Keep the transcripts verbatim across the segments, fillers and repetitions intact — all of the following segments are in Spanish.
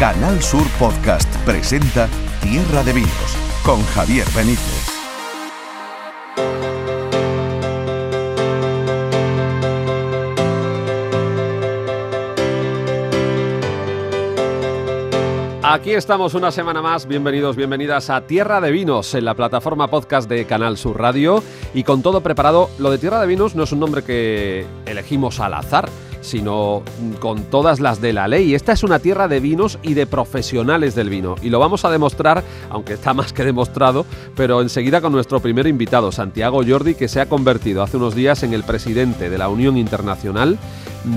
Canal Sur Podcast presenta Tierra de Vinos con Javier Benítez. Aquí estamos una semana más, bienvenidos, bienvenidas a Tierra de Vinos, en la plataforma podcast de Canal Sur Radio, y con todo preparado. Lo de Tierra de Vinos no es un nombre que elegimos al azar, sino con todas las de la ley. Esta es una tierra de vinos y de profesionales del vino, y lo vamos a demostrar, aunque está más que demostrado, pero enseguida con nuestro primer invitado, Santiago Jordi, que se ha convertido hace unos días en el presidente de la Unión Internacional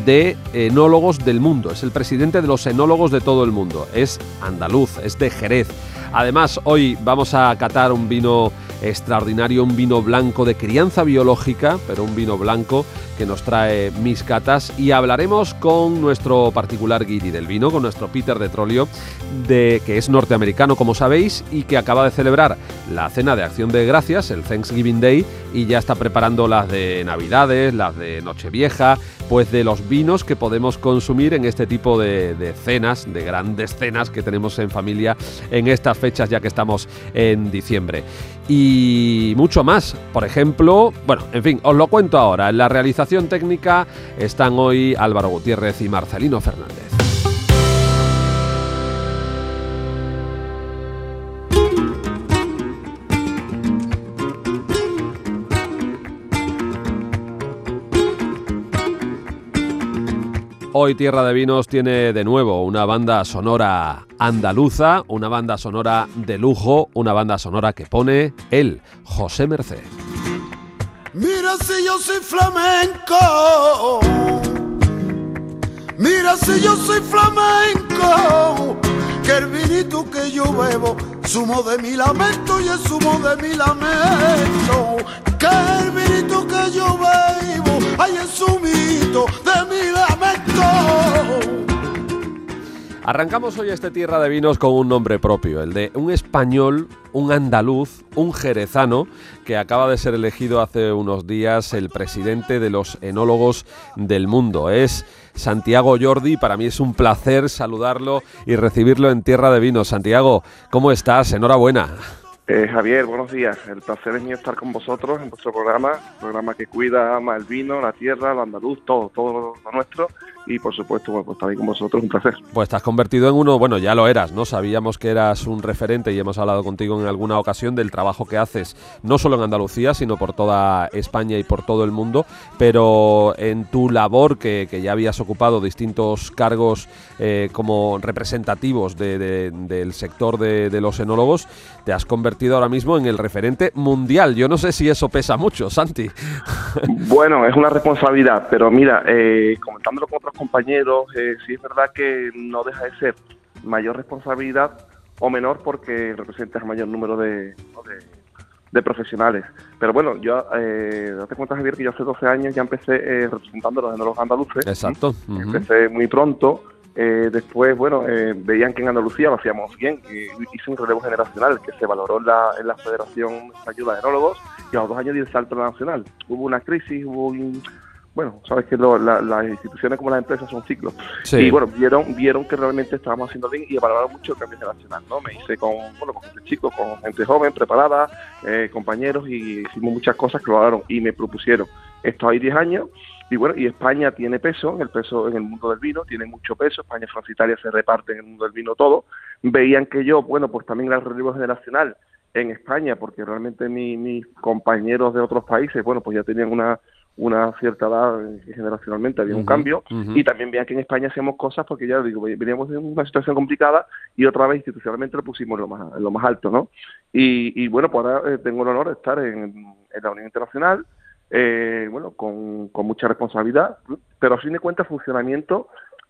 de Enólogos del Mundo. Es el presidente de los enólogos de todo el mundo. Es andaluz, es de Jerez. Además, hoy vamos a catar un vino extraordinario, un vino blanco de crianza biológica, pero un vino blanco que nos trae Mis Catas, y hablaremos con nuestro particular guiri del vino, con nuestro Peter de Trollio, de, que es norteamericano, como sabéis, y que acaba de celebrar la cena de Acción de Gracias, el Thanksgiving Day, y ya está preparando las de Navidades, las de Nochevieja, pues de los vinos que podemos consumir en este tipo de, de cenas, de grandes cenas que tenemos en familia en estas fechas, ya que estamos en diciembre. Y mucho más, por ejemplo, bueno, en fin, os lo cuento ahora. En la realización técnica están hoy Álvaro Gutiérrez y Marcelino Fernández. Hoy Tierra de Vinos tiene de nuevo una banda sonora andaluza, una banda sonora de lujo, una banda sonora que pone él, José Mercé. Mira si yo soy flamenco, mira si yo soy flamenco, que el vinito que yo bebo sumo de mi lamento y el sumo de mi lamento, que el vinito que yo bebo hay el sumito de mi lamento. Arrancamos hoy este Tierra de Vinos con un nombre propio, el de un español, un andaluz, un jerezano, que acaba de ser elegido hace unos días el presidente de los enólogos del mundo. Es Santiago Jordi. Para mí es un placer saludarlo y recibirlo en Tierra de Vinos. Santiago, ¿cómo estás? Enhorabuena. Eh, Javier, buenos días. El placer es mío estar con vosotros en vuestro programa, programa que cuida, ama el vino, la tierra, el andaluz, todo, todo lo nuestro. Y por supuesto, bueno, pues estar ahí con vosotros, un placer. Pues te has convertido en uno, bueno, ya lo eras, ¿no? Sabíamos que eras un referente y hemos hablado contigo en alguna ocasión del trabajo que haces, no solo en Andalucía, sino por toda España y por todo el mundo. Pero en tu labor, que, que ya habías ocupado distintos cargos eh, como representativos de, de, del sector de, de los enólogos, te has convertido ahora mismo en el referente mundial. Yo no sé si eso pesa mucho, Santi. Bueno, es una responsabilidad, pero mira, eh, comentándolo con otros compañeros, eh, sí es verdad que no deja de ser mayor responsabilidad o menor porque representas mayor número de, de, de profesionales. Pero bueno, yo, eh, date cuenta, Javier, que yo hace doce años ya empecé eh, representando a los enólogos andaluces. Exacto. Uh-huh. Empecé muy pronto. Eh, después, bueno, eh, veían que en Andalucía lo hacíamos bien, eh, hice un relevo generacional que se valoró en la, en la Federación Española de Enólogos, y a los dos años di el salto nacional. Hubo una crisis, hubo un... Bueno, sabes que lo, la, las instituciones como las empresas son ciclos. Sí. Y bueno, vieron vieron que realmente estábamos haciendo bien y valoraron mucho el cambio generacional, ¿no? Me hice con, bueno, con gente chico, con gente joven, preparada, eh, compañeros, y hicimos muchas cosas que lo valoraron y me propusieron. Esto hay diez años. Y bueno, y España tiene peso, el peso en el mundo del vino, tiene mucho peso. España, Francia, Italia se reparten en el mundo del vino todo. Veían que yo, bueno, pues también era el relevo generacional en España, porque realmente mi, mis compañeros de otros países, bueno, pues ya tenían una, una cierta edad generacionalmente, había uh-huh, un cambio. Uh-huh. Y también veían que en España hacíamos cosas, porque ya digo, veníamos de una situación complicada y otra vez institucionalmente lo pusimos en lo más, en lo más alto, ¿no? Y, y bueno, pues ahora eh, tengo el honor de estar en, en la Unión Internacional. Eh, bueno, con, con mucha responsabilidad, pero a fin de cuentas funcionamiento,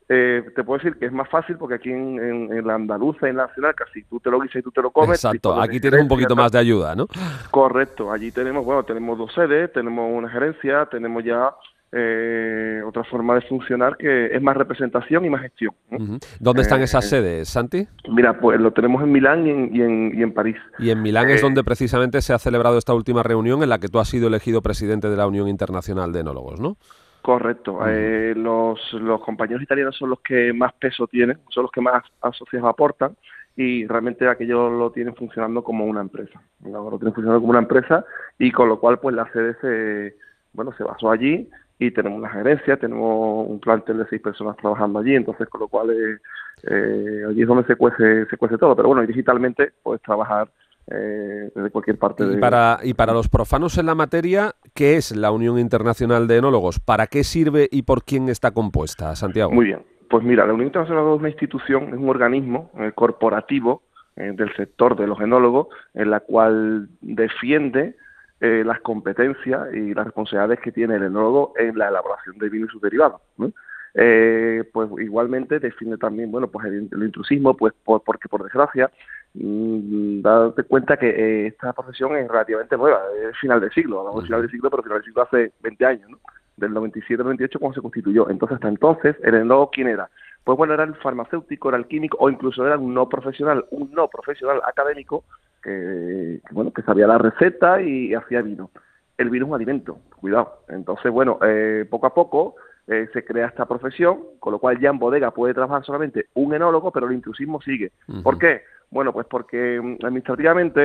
eh, te puedo decir que es más fácil porque aquí en, en, en la andaluza, en la nacional, casi tú te lo guisas y tú te lo comes. Exacto, aquí tienes un poquito más de ayuda, ¿no? Correcto, allí tenemos, bueno, tenemos dos sedes, tenemos una gerencia, tenemos ya... Eh, otra forma de funcionar que es más representación y más gestión, ¿no? Uh-huh. ¿Dónde están eh, esas sedes, Santi? Mira, pues lo tenemos en Milán y en, y en, y en París. Y en Milán eh, es donde precisamente se ha celebrado esta última reunión en la que tú has sido elegido presidente de la Unión Internacional de Enólogos, ¿no? Correcto. Uh-huh. eh, los, los compañeros italianos son los que más peso tienen, son los que más asociados aportan y realmente aquello lo tienen funcionando como una empresa. Lo, lo tienen funcionando como una empresa y con lo cual pues la sede se, bueno, se basó allí y tenemos una gerencia, tenemos un plantel de seis personas trabajando allí, entonces con lo cual eh, eh, allí es donde se cuece, se cuece todo. Pero bueno, y digitalmente puedes trabajar Eh, de cualquier parte. Y, de... para, y para los profanos en la materia, ¿qué es la Unión Internacional de Enólogos? ¿Para qué sirve y por quién está compuesta, Santiago? Muy bien, pues mira, la Unión Internacional de Enólogos es una institución, es un organismo eh, corporativo eh, del sector de los enólogos, en la cual defiende eh, las competencias y las responsabilidades que tiene el enólogo en la elaboración de vino y sus derivados, ¿no? Eh, pues igualmente defiende también, bueno, pues el, el intrusismo, pues por, porque por desgracia mmm, date cuenta que eh, esta profesión es relativamente nueva, es final del siglo, hablamos de final del siglo, pero final del siglo hace veinte años, ¿no? Del noventa y siete al noventa y ocho cuando se constituyó. Entonces hasta entonces el enólogo ¿quién era? Pues bueno, era el farmacéutico, era el químico o incluso era un no profesional, un no profesional académico que, que bueno, que sabía la receta y, y hacía vino. El vino es un alimento, cuidado. Entonces bueno, eh, poco a poco Eh, se crea esta profesión, con lo cual ya en bodega puede trabajar solamente un enólogo, pero el intrusismo sigue. Uh-huh. ¿Por qué? Bueno, pues porque administrativamente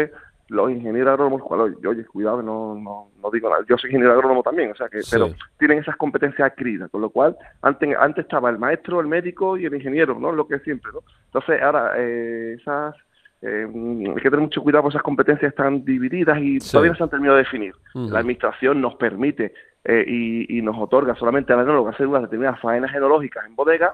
los ingenieros agrónomos, cual, oye, cuidado, no, no, no digo nada, yo soy ingeniero agrónomo también, o sea que, sí, pero tienen esas competencias adquiridas, con lo cual antes, antes estaba el maestro, el médico y el ingeniero, ¿no? Lo que es siempre, ¿no? Entonces ahora eh, esas eh, hay que tener mucho cuidado porque esas competencias están divididas y sí, todavía no se han terminado de definir. Uh-huh. La administración nos permite Eh, y, y nos otorga solamente al enólogo hacer unas determinadas faenas enológicas en bodega,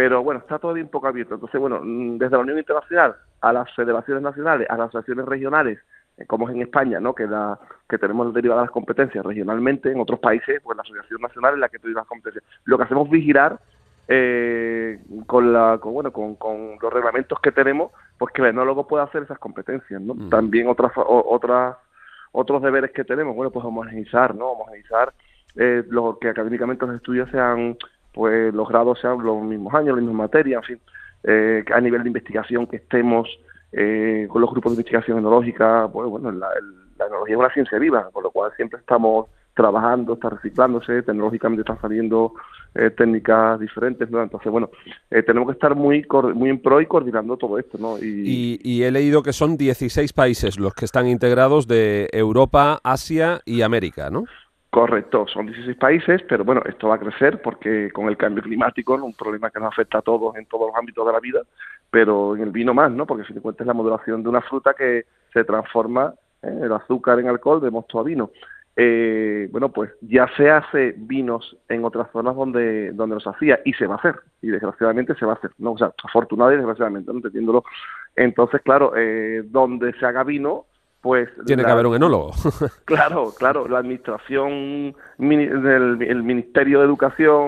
pero bueno, está todavía un poco abierto. Entonces, bueno, desde la Unión Internacional a las federaciones nacionales, a las asociaciones regionales, eh, como es en España, ¿no? Que la, que tenemos derivadas las competencias regionalmente, en otros países, pues la asociación nacional es la que deriva las competencias. Lo que hacemos es vigilar eh, con la, con, bueno, con, con los reglamentos que tenemos, pues que el enólogo pueda hacer esas competencias, ¿no? Mm. También otras, o, otras, otros deberes que tenemos, bueno, pues homogeneizar, ¿no? Homogeneizar Eh, lo que académicamente los estudios sean, pues los grados sean los mismos años, las mismas materias, en fin, eh, a nivel de investigación que estemos eh, con los grupos de investigación enológica, pues bueno, la, la enología es una ciencia viva, con lo cual siempre estamos trabajando, está reciclándose, tecnológicamente están saliendo eh, técnicas diferentes, ¿no? Entonces, bueno, eh, tenemos que estar muy muy en pro y coordinando todo esto, ¿no? Y... Y, y he leído que son dieciséis países los que están integrados de Europa, Asia y América, ¿no? Correcto, son dieciséis países, pero bueno, esto va a crecer porque con el cambio climático, ¿no? Un problema que nos afecta a todos en todos los ámbitos de la vida, pero en el vino más, ¿no? Porque si te cuentas la modulación de una fruta que se transforma, ¿eh? El azúcar en alcohol, de mosto a vino. Eh, bueno, pues ya se hace vinos en otras zonas donde donde los hacía y se va a hacer, y desgraciadamente se va a hacer, ¿no? O sea, afortunadamente y desgraciadamente, ¿no? Entendiéndolo. Entonces, claro, eh, donde se haga vino, pues tiene la, que haber un enólogo. Claro, claro. La administración, del, el Ministerio de Educación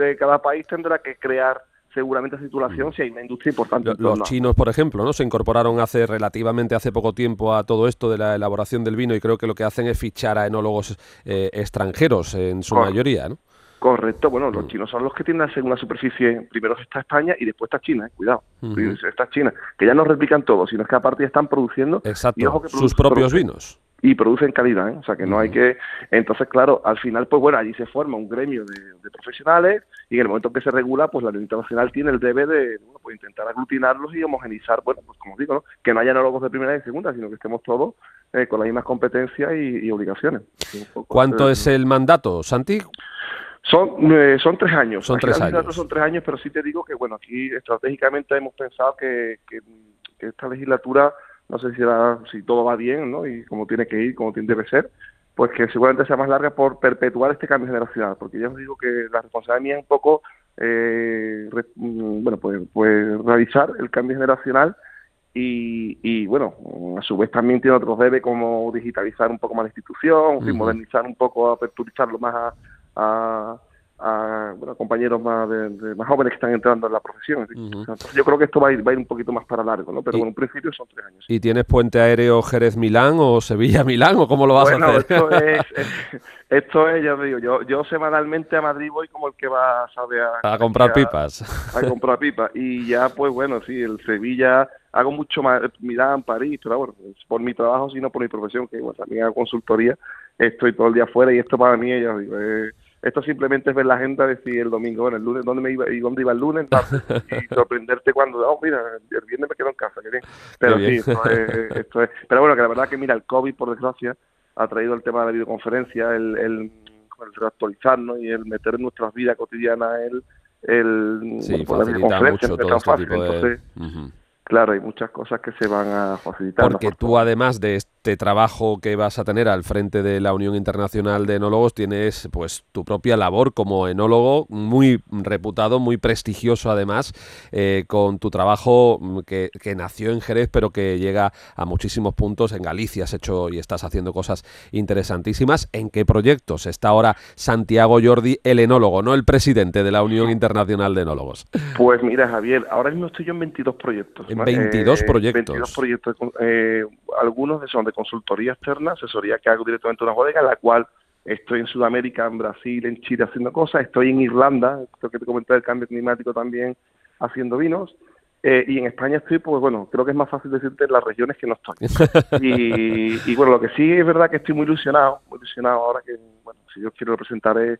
de cada país tendrá que crear seguramente esa titulación si hay una industria importante. Los, los chinos, por ejemplo, ¿no? Se incorporaron hace relativamente hace poco tiempo a todo esto de la elaboración del vino y creo que lo que hacen es fichar a enólogos eh, extranjeros en su Correcto. mayoría, ¿no? Correcto. Bueno, los chinos son los que tienden a hacer una superficie. Primero está España y después está China, ¿eh? Cuidado. Uh-huh. Está China, que ya no replican todo, sino es que aparte ya están produciendo Exacto. Y ojo que producen, sus propios producen, vinos. Y producen calidad, ¿eh? O sea que no uh-huh. hay que... Entonces, claro, al final, pues bueno, allí se forma un gremio de, de profesionales y en el momento que se regula, pues la Unión Internacional tiene el deber de bueno, pues, intentar aglutinarlos y homogenizar, bueno, pues como digo, ¿no? Que no haya enólogos de primera y de segunda, sino que estemos todos eh, con las mismas competencias y, y obligaciones. ¿Cuánto eh, es el mandato, Santi? Son, eh, son tres años. Son tres años. Son tres años, pero sí te digo que, bueno, aquí estratégicamente hemos pensado que, que, que esta legislatura, no sé si, era, si todo va bien, ¿no? Y como tiene que ir, como tiene debe ser, pues que seguramente sea más larga por perpetuar este cambio generacional, porque ya os digo que la responsabilidad mía es un poco, eh, re, bueno, pues, pues realizar el cambio generacional y, y, bueno, a su vez también tiene otros debes como digitalizar un poco más la institución, uh-huh. y modernizar un poco, aperturizarlo más a... A, a bueno, compañeros más, de, de, más jóvenes que están entrando en la profesión. ¿Sí? Uh-huh. Entonces, yo creo que esto va a ir, va a ir un poquito más para largo, ¿no? Pero bueno, en principio son tres años. ¿Y tienes puente aéreo Jerez-Milán o Sevilla-Milán o cómo lo vas bueno, a hacer? Esto es, es, esto es, ya te digo, yo, yo semanalmente a Madrid voy como el que va sabe, a, a comprar a, pipas. A comprar pipas. Y ya, pues bueno, sí, el Sevilla... Hago mucho más Milán, París, pero bueno, por mi trabajo, sino por mi profesión, que bueno, también hago consultoría, estoy todo el día afuera y esto para mí, ya digo, es... Esto simplemente es ver la agenda, decir el domingo, bueno, el lunes, ¿dónde me iba y dónde iba el lunes? Y sorprenderte cuando, oh, mira, el viernes me quedo en casa, qué bien. Pero qué bien. Sí, esto es, esto es. Pero bueno, que la verdad que, mira, el COVID, por desgracia, ha traído el tema de la videoconferencia, el, el, el reactualizarnos y el meter en nuestras vidas cotidianas el... el sí, bueno, pues, facilita mucho todo este fácil, tipo de... Entonces, uh-huh. Claro, hay muchas cosas que se van a facilitar. Porque tú, todo. Además de este trabajo que vas a tener al frente de la Unión Internacional de Enólogos, tienes pues tu propia labor como enólogo, muy reputado, muy prestigioso además, eh, con tu trabajo que, que nació en Jerez, pero que llega a muchísimos puntos. En Galicia has hecho y estás haciendo cosas interesantísimas. ¿En qué proyectos está ahora Santiago Jordi, el enólogo, no el presidente de la Unión Internacional de Enólogos? Pues mira, Javier, ahora mismo estoy yo en veintidós proyectos. En veintidós eh, proyectos. veintidós proyectos. Eh, algunos son de consultoría externa, asesoría que hago directamente en una bodega, en la cual estoy en Sudamérica, en Brasil, en Chile haciendo cosas. Estoy en Irlanda, creo que te comenté, el cambio climático también, haciendo vinos. Eh, y en España estoy, pues bueno, creo que es más fácil decirte las regiones que no estoy. Y, y bueno, lo que sí es verdad que estoy muy ilusionado, muy ilusionado ahora que, bueno, si yo quiero presentar en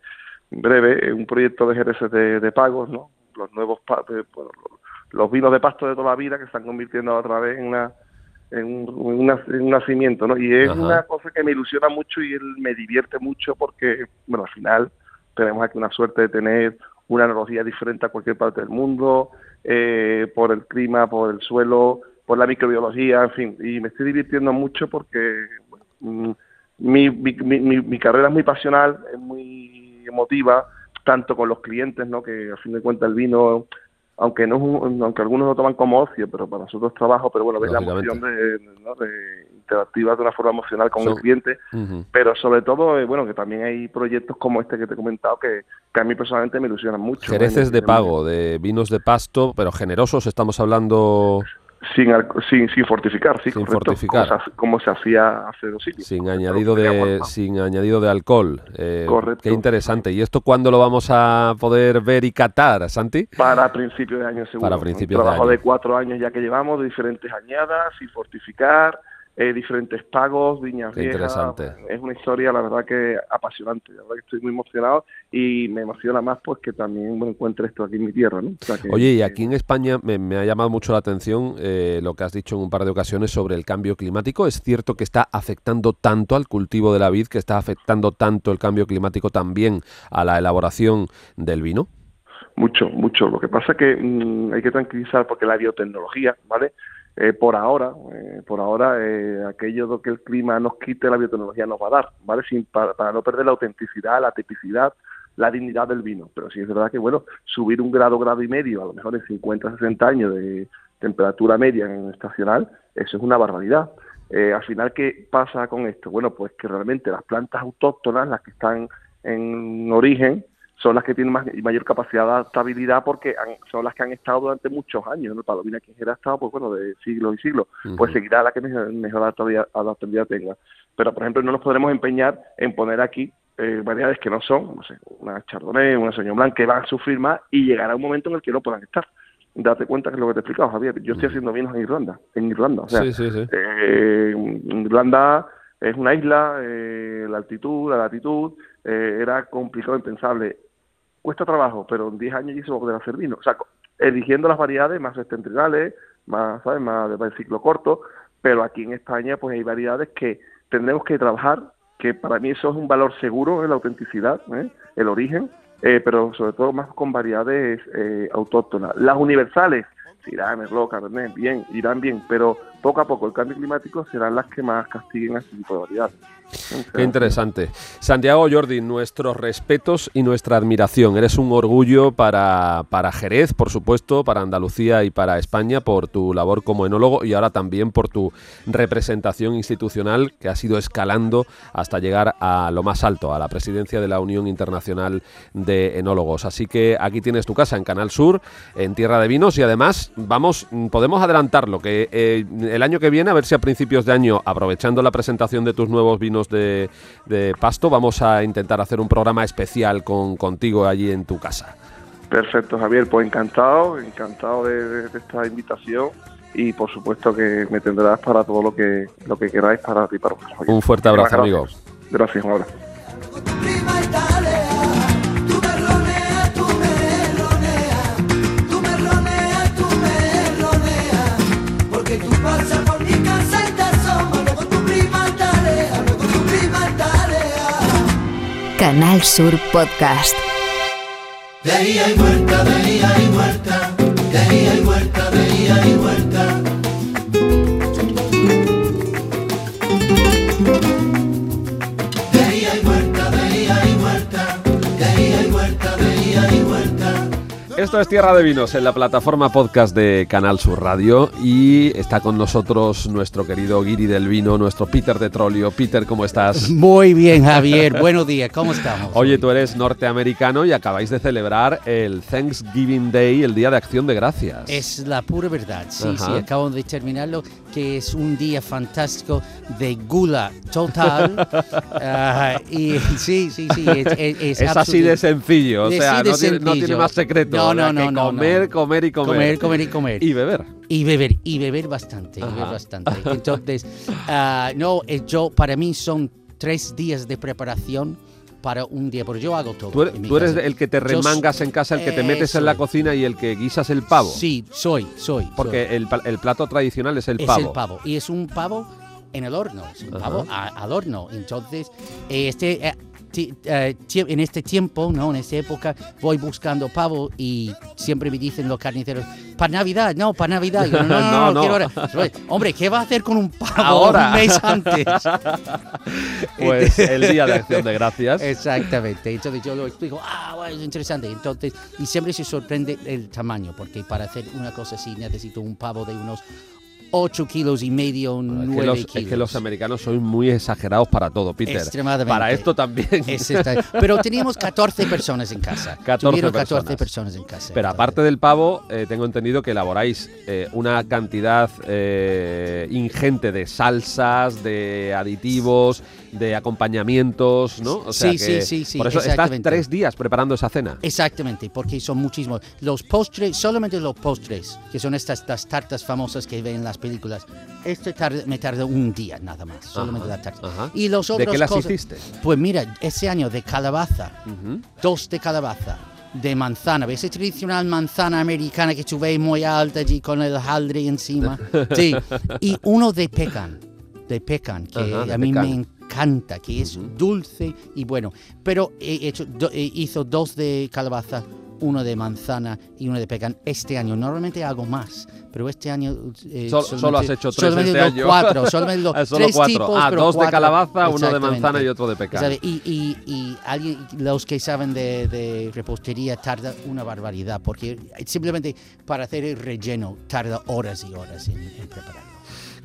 breve un proyecto de Jerez de, de pagos, ¿no? Los nuevos pagos, bueno, los vinos de pasto de toda la vida que se están convirtiendo otra vez en, una, en, un, una, en un nacimiento, ¿no? Y es Ajá. una cosa que me ilusiona mucho y él me divierte mucho porque, bueno, al final tenemos aquí una suerte de tener una enología diferente a cualquier parte del mundo, eh, por el clima, por el suelo, por la microbiología, en fin. Y me estoy divirtiendo mucho porque bueno, mi, mi, mi, mi carrera es muy pasional, es muy emotiva, tanto con los clientes, ¿no? Que a fin de cuentas el vino... Aunque no, aunque algunos lo toman como ocio, pero para nosotros es trabajo, pero bueno, ver la emoción de, ¿no? de interactiva de una forma emocional con so, el cliente, uh-huh. pero sobre todo, eh, bueno, que también hay proyectos como este que te he comentado que, que a mí personalmente me ilusionan mucho. Jereces de pago, de vinos de pasto, pero generosos, estamos hablando... Sin, sin, sin fortificar, sí, sin correcto, fortificar. Como, se, como se hacía hace dos siglos. Sin añadido de sin añadido de alcohol. Eh, correcto. Qué interesante. ¿Y esto cuándo lo vamos a poder ver y catar, Santi? Para principios de año, seguro. Para principios de año. Un trabajo de cuatro años ya que llevamos, de diferentes añadas, sin fortificar, eh, diferentes pagos, viñas viejas. Interesante. Es una historia, la verdad, que apasionante. La verdad que estoy muy emocionado y me emociona más pues que también me encuentre esto aquí en mi tierra, ¿no? O sea que, Oye, y aquí en España me, me ha llamado mucho la atención eh, lo que has dicho en un par de ocasiones sobre el cambio climático. ¿Es cierto que está afectando tanto al cultivo de la vid, que está afectando tanto el cambio climático también a la elaboración del vino? Mucho, mucho. Lo que pasa es que mmm, hay que tranquilizar porque la biotecnología, ¿vale?, Eh, por ahora, eh, por ahora eh, aquello de que el clima nos quite, la biotecnología nos va a dar, ¿vale? Sin, para, para no perder la autenticidad, la tipicidad, la dignidad del vino. Pero sí es verdad que, bueno, subir un grado, grado y medio, a lo mejor en cincuenta, sesenta años de temperatura media en estacional, eso es una barbaridad. Eh, al final, ¿qué pasa con esto? Bueno, pues que realmente las plantas autóctonas, las que están en origen, son las que tienen más, mayor capacidad de adaptabilidad porque han, son las que han estado durante muchos años, ¿no? Para la que ha estado, pues bueno, de siglos y siglos, uh-huh. pues seguirá la que mejor, mejor adaptabilidad, adaptabilidad tenga. Pero, por ejemplo, no nos podremos empeñar en poner aquí eh, variedades que no son, no sé, una Chardonnay, una Sauvignon Blanc, que van a sufrir más y llegará un momento en el que no puedan estar. Date cuenta que es lo que te he explicado, Javier. Yo estoy haciendo vinos en Irlanda, en Irlanda. O sea, sí, sí, sí. Eh, Irlanda es una isla, eh, la altitud, la latitud, eh, era complicado, impensable. Cuesta trabajo, pero en diez años ya se va a poder hacer vino. O sea, eligiendo las variedades más septentrionales, más, ¿sabes?, más de ciclo corto, pero aquí en España pues hay variedades que tendremos que trabajar, que para mí eso es un valor seguro, ¿eh?, la autenticidad, ¿eh?, el origen, eh, pero sobre todo más con variedades eh, autóctonas. Las universales, irán, Merlot, Cabernet, bien, irán bien, pero poco a poco el cambio climático serán las que más castiguen a este tipo de variedades. Qué interesante. Santiago Jordi, nuestros respetos y nuestra admiración. Eres un orgullo para, para Jerez, por supuesto, para Andalucía y para España por tu labor como enólogo y ahora también por tu representación institucional que has ido escalando hasta llegar a lo más alto, a la presidencia de la Unión Internacional de Enólogos. Así que aquí tienes tu casa en Canal Sur, en Tierra de Vinos y además vamos, podemos adelantarlo, que eh, el año que viene, a ver si a principios de año, aprovechando la presentación de tus nuevos vinos De, de pasto, vamos a intentar hacer un programa especial con, contigo allí en tu casa. Perfecto, Javier, pues encantado, encantado de, de, de esta invitación y por supuesto que me tendrás para todo lo que lo que queráis para ti, para vosotros. Un fuerte abrazo, amigos. Gracias, un abrazo. Canal Sur Podcast. De ahí hay huerta, de ahí hay huerta, de ahí hay huerta, de ahí hay huerta. De ahí hay huerta, de ahí hay huerta, de ahí hay huerta, de ahí hay huerta. Esto es Tierra de Vinos, en la plataforma podcast de Canal Sur Radio, y está con nosotros nuestro querido guiri del vino, nuestro Peter de Trollio. Peter, ¿cómo estás? Muy bien, Javier. Buenos días. ¿Cómo estamos? Oye, tú eres norteamericano y acabáis de celebrar el Thanksgiving Day, el Día de Acción de Gracias. Es la pura verdad. Sí, Ajá. sí, acabo de terminarlo, que es un día fantástico de gula total. uh, y sí, sí, sí. Es, es, es, es así de sencillo. O sea, no, sencillo. Tiene, no tiene más secreto. No, No, no, que no, comer, no. comer y comer. Comer, comer y comer. Y beber. Y beber, y beber bastante, Ajá. y beber bastante. Entonces, uh, no, yo, para mí son tres días de preparación para un día, porque yo hago todo. Tú, en mi tú eres casa. El que te remangas yo, en casa, el que te metes eh, en la cocina y el que guisas el pavo. Sí, soy, soy. Porque soy. El, el plato tradicional es el es pavo. Es el pavo, y es un pavo en el horno, es un Ajá. pavo a, al horno. Entonces, eh, este... Eh, en este tiempo, ¿no? En esta época voy buscando pavo y siempre me dicen los carniceros, para Navidad, no, para Navidad. Yo, no, no, no, no, no, quiero ahora. Hombre, ¿qué va a hacer con un pavo ahora? Un mes antes? Pues el Día de Acción de Gracias. Exactamente. Entonces yo lo explico, ah, bueno, es interesante. Entonces, y siempre se sorprende el tamaño, porque para hacer una cosa así necesito un pavo de unos ocho kilos y medio, nueve es que los, kilos. Es que los americanos son muy exagerados para todo, Peter. Extremadamente. Para esto también. Es esta, pero teníamos catorce personas en casa. catorce, catorce personas. personas en casa. Pero entonces, aparte del pavo, eh, tengo entendido que elaboráis eh, una cantidad eh, ingente de salsas, de aditivos, de acompañamientos, ¿no? O sea sí, que sí, sí, sí. Por eso estás tres días preparando esa cena. Exactamente, porque son muchísimos. Los postres, solamente los postres, que son estas las tartas famosas que ven en las películas, esto tarde, me tardó un día nada más, solamente ajá, la tarta. Ajá. Y los otros ¿de qué las cosas, hiciste? Pues mira, ese año de calabaza, uh-huh. dos de calabaza, de manzana, esa tradicional manzana americana que tú ves muy alta allí con el hojaldre encima, sí, y uno de pecan, de pecan, que ajá, de a mí pecan. me encanta, que es uh-huh. dulce y bueno, pero he hecho, do, he hizo dos de calabaza, uno de manzana y uno de pecan este año. Normalmente hago más, pero este año... Eh, Sol, solo has hecho tres este año. Cuatro, solamente los eh, solo tres cuatro. tipos, ah, dos cuatro. de calabaza, uno de manzana y otro de pecan. Y, y, y alguien, los que saben de, de repostería tarda una barbaridad, porque simplemente para hacer el relleno tarda horas y horas en, en prepararlo.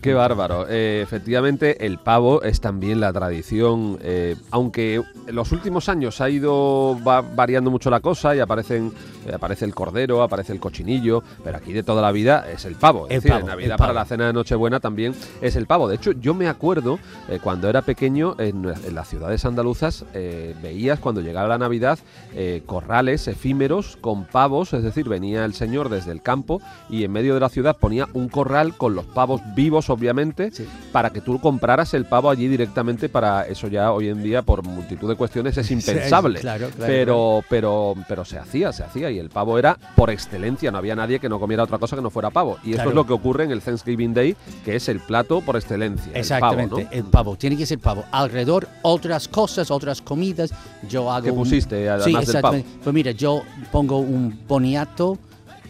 Qué bárbaro. Eh, efectivamente, el pavo es también la tradición, eh, aunque en los últimos años ha ido va variando mucho la cosa y aparecen, eh, aparece el cordero, aparece el cochinillo, pero aquí de toda la vida es el pavo. Es el decir, pavo, en Navidad para la cena de Nochebuena también es el pavo. De hecho, yo me acuerdo eh, cuando era pequeño en, en las ciudades andaluzas, eh, veías cuando llegaba la Navidad eh, corrales efímeros con pavos, es decir, venía el señor desde el campo y en medio de la ciudad ponía un corral con los pavos vivos, obviamente, sí. para que tú compraras el pavo allí directamente. Para eso ya hoy en día, por multitud de cuestiones, es impensable. Claro, claro, pero, pero, pero se hacía, se hacía. Y el pavo era por excelencia. No había nadie que no comiera otra cosa que no fuera pavo. Y claro. esto es lo que ocurre en el Thanksgiving Day, que es el plato por excelencia. Exactamente, el pavo, ¿no? El pavo. Tiene que ser pavo. Alrededor, otras cosas, otras comidas. Yo hago... ¿Qué pusiste un... además sí, del pavo? Pues mira, yo pongo un boniato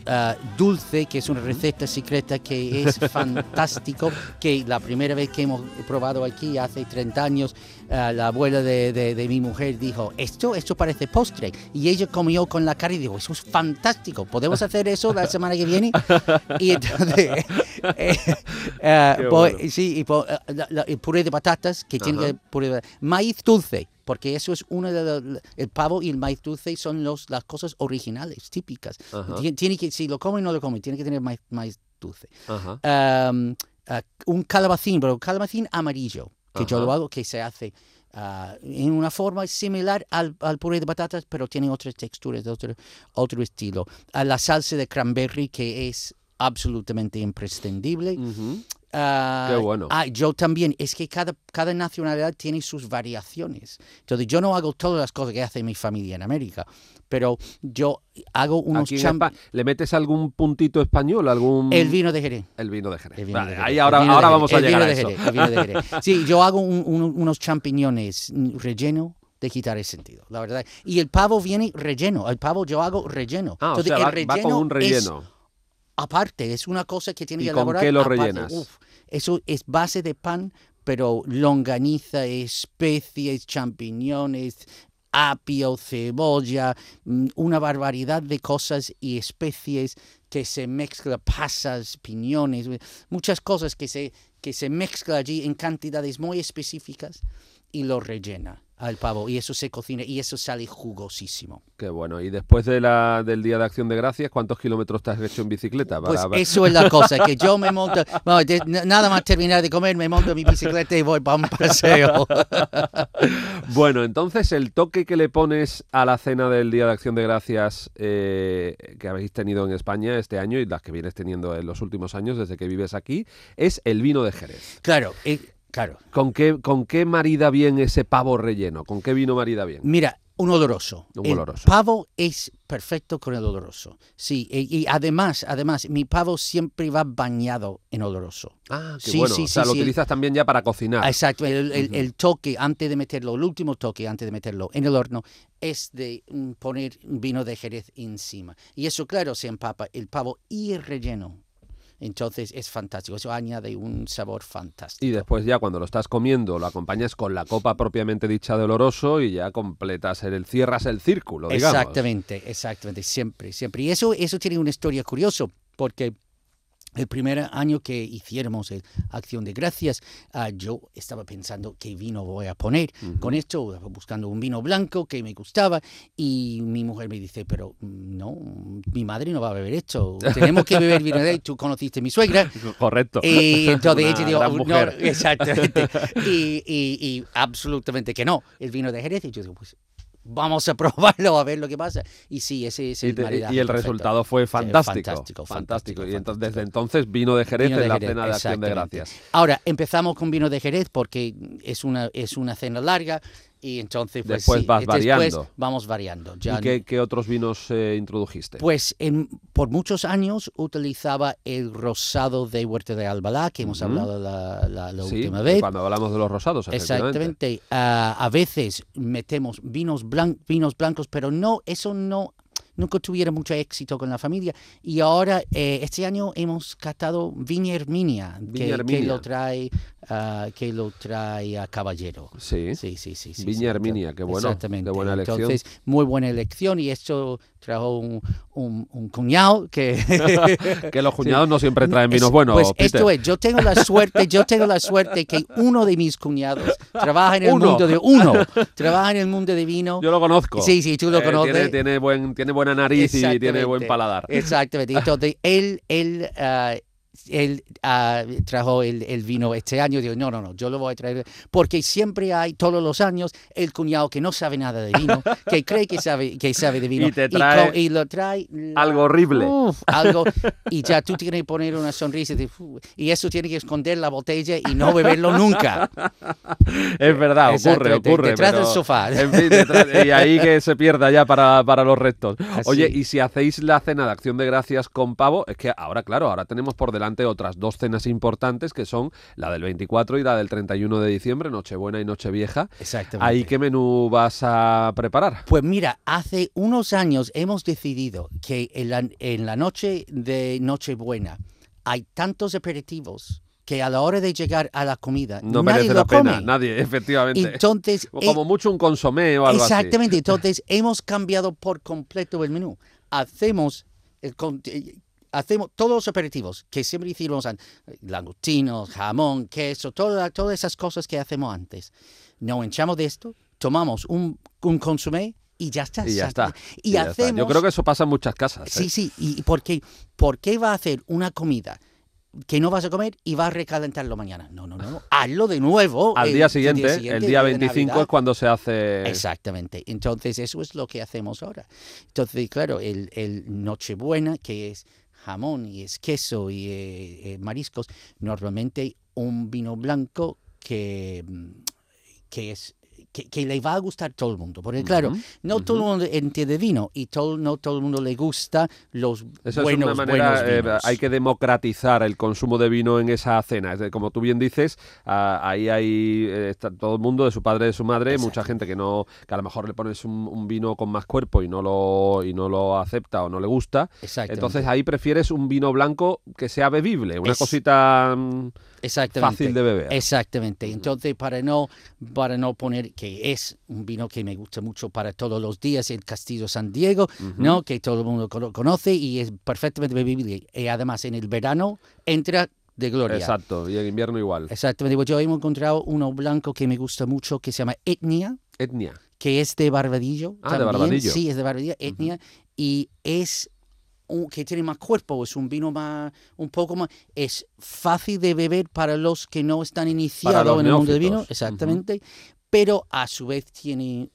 Uh, dulce, que es una receta secreta que es fantástico, que la primera vez que hemos probado aquí hace treinta años, uh, la abuela de, de, de mi mujer dijo, esto esto parece postre, y ella comió con la cara y dijo, eso es fantástico, ¿podemos hacer eso la semana que viene? Y entonces eh, eh, uh, bueno. po, sí, y po, uh, la, la, el puré de patatas, que Ajá. tiene que puré de, maíz dulce, porque eso es uno de los... El pavo y el maíz dulce son los, las cosas originales, típicas. Tien, tiene que, si lo comen o no lo comen, tiene que tener maíz, maíz dulce. Um, uh, un calabacín, pero un calabacín amarillo, que Ajá. yo lo hago, que se hace uh, en una forma similar al, al puré de patatas, pero tiene otras texturas, otro, otro estilo. Uh, la salsa de cranberry, que es absolutamente imprescindible. Uh-huh. Uh, Qué bueno. Ah, yo también, es que cada, cada nacionalidad tiene sus variaciones. Entonces, yo no hago todas las cosas que hace mi familia en América, pero yo hago unos champ... ¿Le metes algún puntito español? algún El vino de Jerez. El vino de Jerez. Vino vale, de Jerez. Ahí ahora, ahora de vamos Jerez. a llegar a eso. El vino de Jerez. Sí, yo hago un, un, unos champiñones relleno de quitar el sentido, la verdad. Y el pavo viene relleno, el pavo yo hago relleno. Ah, entonces, o sea, el va, relleno va con un relleno. Es, aparte, es una cosa que tiene que elaborar. ¿Y con qué lo aparte, rellenas? Uf, eso es base de pan, pero longaniza, especies, champiñones, apio, cebolla, una barbaridad de cosas y especies que se mezclan, pasas, piñones, muchas cosas que se, que se mezclan allí en cantidades muy específicas y lo rellena al pavo, y eso se cocina y eso sale jugosísimo. Qué bueno. Y después de la, del Día de Acción de Gracias, ¿cuántos kilómetros te has hecho en bicicleta? Para, pues para... eso es la cosa, que yo me monto, bueno, de, nada más terminar de comer, me monto mi bicicleta y voy para un paseo. Bueno, entonces el toque que le pones a la cena del Día de Acción de Gracias eh, que habéis tenido en España este año y las que vienes teniendo en los últimos años desde que vives aquí, es el vino de Jerez. Claro, eh, Claro. ¿Con qué, ¿Con qué marida bien ese pavo relleno? ¿Con qué vino marida bien? Mira, un oloroso. Un el oloroso. Pavo es perfecto con el oloroso. Sí, y, y además, además, mi pavo siempre va bañado en oloroso. Ah, qué sí, bueno. Sí, o sea, sí, lo sí, utilizas el... también ya para cocinar. Exacto. El, el, uh-huh. el toque antes de meterlo, el último toque antes de meterlo en el horno, es de poner vino de Jerez encima. Y eso, claro, se empapa el pavo y el relleno. Entonces es fantástico, eso añade un sabor fantástico. Y después ya cuando lo estás comiendo, lo acompañas con la copa propiamente dicha de oloroso y ya completas, el cierras el círculo, digamos. Exactamente, exactamente, siempre, siempre. Y eso, eso tiene una historia curiosa, porque el primer año que hiciéramos el Acción de Gracias, uh, yo estaba pensando qué vino voy a poner. Uh-huh. Con esto, buscando un vino blanco que me gustaba, y mi mujer me dice, pero no, mi madre no va a beber esto, tenemos que beber vino de... Tú conociste a mi suegra. Correcto. Y entonces ella dijo, no, mujer. Exactamente. Y, y, y absolutamente que no, el vino de Jerez. Y yo digo, pues... vamos a probarlo, a ver lo que pasa. Y sí, ese es el maridaje. Y el perfecto. Resultado fue fantástico. Sí, fantástico, fantástico, fantástico. Y entonces, desde entonces vino de Jerez vino en de la Jerez, cena de Acción de Gracias. Ahora, empezamos con vino de Jerez porque es una, es una cena larga y entonces... Pues, después sí, vas después variando. Vamos variando. Ya. ¿Y qué, qué otros vinos eh, introdujiste? Pues en, por muchos años utilizaba el rosado de Huerta de Albalá, que hemos uh-huh. hablado la, la, la sí, última vez. Cuando hablamos de los rosados, efectivamente. Exactamente. Uh, a veces metemos vinos, blan, vinos blancos, pero no, eso no... Nunca tuviera mucho éxito con la familia. Y ahora, eh, este año hemos catado Viña Herminia, que, Viña Herminia. que lo trae, uh, que lo trae a Caballero. Sí, sí, sí. sí, sí Viña Herminia, qué bueno. Exactamente. Qué buena elección. Entonces, muy buena elección. Y esto trajo un, un, un cuñado que... que los cuñados sí. no siempre traen vinos es, buenos, pues Peter. Esto es, yo tengo la suerte, yo tengo la suerte que uno de mis cuñados trabaja en el uno. mundo de... Uno. Trabaja en el mundo de vino. Yo lo conozco. Sí, sí, tú lo eh, conoces. Tiene, tiene, buen, tiene buena nariz y tiene buen paladar. Exactamente. Entonces, él, él, uh, él uh, trajo el, el vino este año. Digo, no, no, no, yo lo voy a traer. Porque siempre hay, todos los años, el cuñado que no sabe nada de vino, que cree que sabe, que sabe de vino. Y te trae y, y lo trae... La, algo horrible. Uf, algo, y ya tú tienes que poner una sonrisa. De, uf, y eso tiene que esconder la botella y no beberlo nunca. Es verdad, ocurre, ocurre. Detrás del sofá. En fin, detrás, y ahí que se pierda ya para, para los restos. Así. Oye, y si hacéis la cena de Acción de Gracias con pavo, es que ahora, claro, ahora tenemos por delante otras dos cenas importantes que son la del veinticuatro y la del treinta y uno de diciembre, Nochebuena y Nochevieja. Exactamente. ¿Ahí qué menú vas a preparar? Pues mira, hace unos años hemos decidido que en la, en la noche de Nochebuena hay tantos aperitivos que a la hora de llegar a la comida no merece la pena, nadie, efectivamente. Entonces, como eh, mucho un consomé o algo exactamente, así. Exactamente, entonces hemos cambiado por completo el menú. Hacemos, el, hacemos todos los aperitivos que siempre hicimos antes, langostinos, jamón, queso, toda, todas esas cosas que hacemos antes. Nos hinchamos de esto, tomamos un, un consomé y ya está. Y ya está. Y, y ya hacemos... Está. Yo creo que eso pasa en muchas casas. Sí, ¿eh? sí, y porque, ¿por qué va a hacer una comida que no vas a comer y vas a recalentarlo mañana? No, no, no. Hazlo de nuevo. Al el, día, siguiente, día siguiente, el día veinticinco es cuando se hace... Exactamente. Entonces, eso es lo que hacemos ahora. Entonces, claro, el, el Nochebuena, que es jamón y es queso y eh, mariscos, normalmente un vino blanco que, que es... que, que le va a gustar todo el mundo. Porque, claro, uh-huh. no uh-huh. todo el mundo entiende vino y todo, no todo el mundo le gusta los Eso buenos, es una manera, buenos vinos. Eh, hay que democratizar el consumo de vino en esa cena. Es de, como tú bien dices, ah, ahí hay eh, está todo el mundo, de su padre, de su madre, Exacto. mucha gente que no que a lo mejor le pones un, un vino con más cuerpo y no lo y no lo acepta o no le gusta. Entonces ahí prefieres un vino blanco que sea bebible, una es... cosita... fácil de beber. Exactamente. Entonces, para no, para no poner que es un vino que me gusta mucho para todos los días, el Castillo San Diego, uh-huh. ¿no? Que todo el mundo conoce y es perfectamente bebible. Y además, en el verano entra de gloria. Exacto. Y en invierno igual. Exactamente. Pues yo he encontrado uno blanco que me gusta mucho que se llama Etnia. Etnia. Que es de Barbadillo. Ah, también. de Barbadillo. Sí, es de Barbadillo. Etnia. Uh-huh. Y es... que tiene más cuerpo, es un vino más, un poco más, es fácil de beber para los que no están iniciados en el mundo del vino, exactamente, uh-huh. pero a su vez tiene,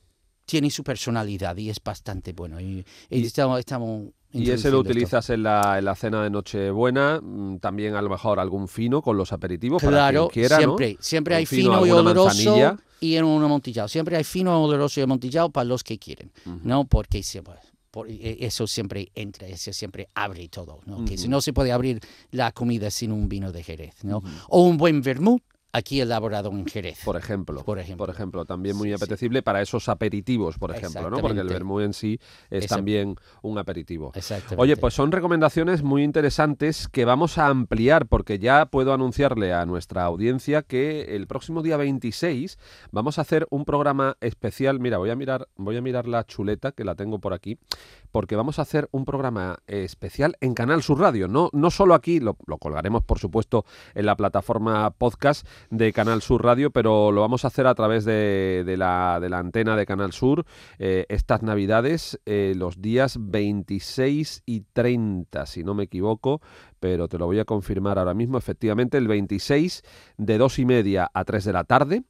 tiene su personalidad y es bastante bueno. Y, y, y estamos, estamos Y ese lo utilizas en la, en la cena de Nochebuena, también a lo mejor algún fino con los aperitivos, claro, para quien quiera, siempre, ¿no? Siempre hay fino, fino y oloroso manzanilla. Y en un amontillado. Siempre hay fino, oloroso y amontillado para los que quieren, uh-huh. ¿no? Porque se puede. Eso siempre entra, eso siempre abre todo, ¿no? Uh-huh. Que no se puede abrir la comida sin un vino de Jerez, ¿no? Uh-huh. O un buen vermut aquí elaborado en Jerez. Por ejemplo, por ejemplo, por ejemplo también muy sí, apetecible sí. para esos aperitivos, por ejemplo, ¿no? Porque el vermut en sí es también un aperitivo. Exactamente. Oye, pues son recomendaciones muy interesantes que vamos a ampliar, porque ya puedo anunciarle a nuestra audiencia que el próximo día veintiséis vamos a hacer un programa especial. Mira, voy a mirar, voy a mirar la chuleta que la tengo por aquí, porque vamos a hacer un programa especial en Canal Sur Radio. No, no solo aquí, lo, lo colgaremos, por supuesto, en la plataforma podcast de Canal Sur Radio, pero lo vamos a hacer a través de, de, la, de la antena de Canal Sur eh, estas Navidades, eh, los días veintiséis y treinta, si no me equivoco, pero te lo voy a confirmar ahora mismo. Efectivamente, el veintiséis de dos y media a tres de la tarde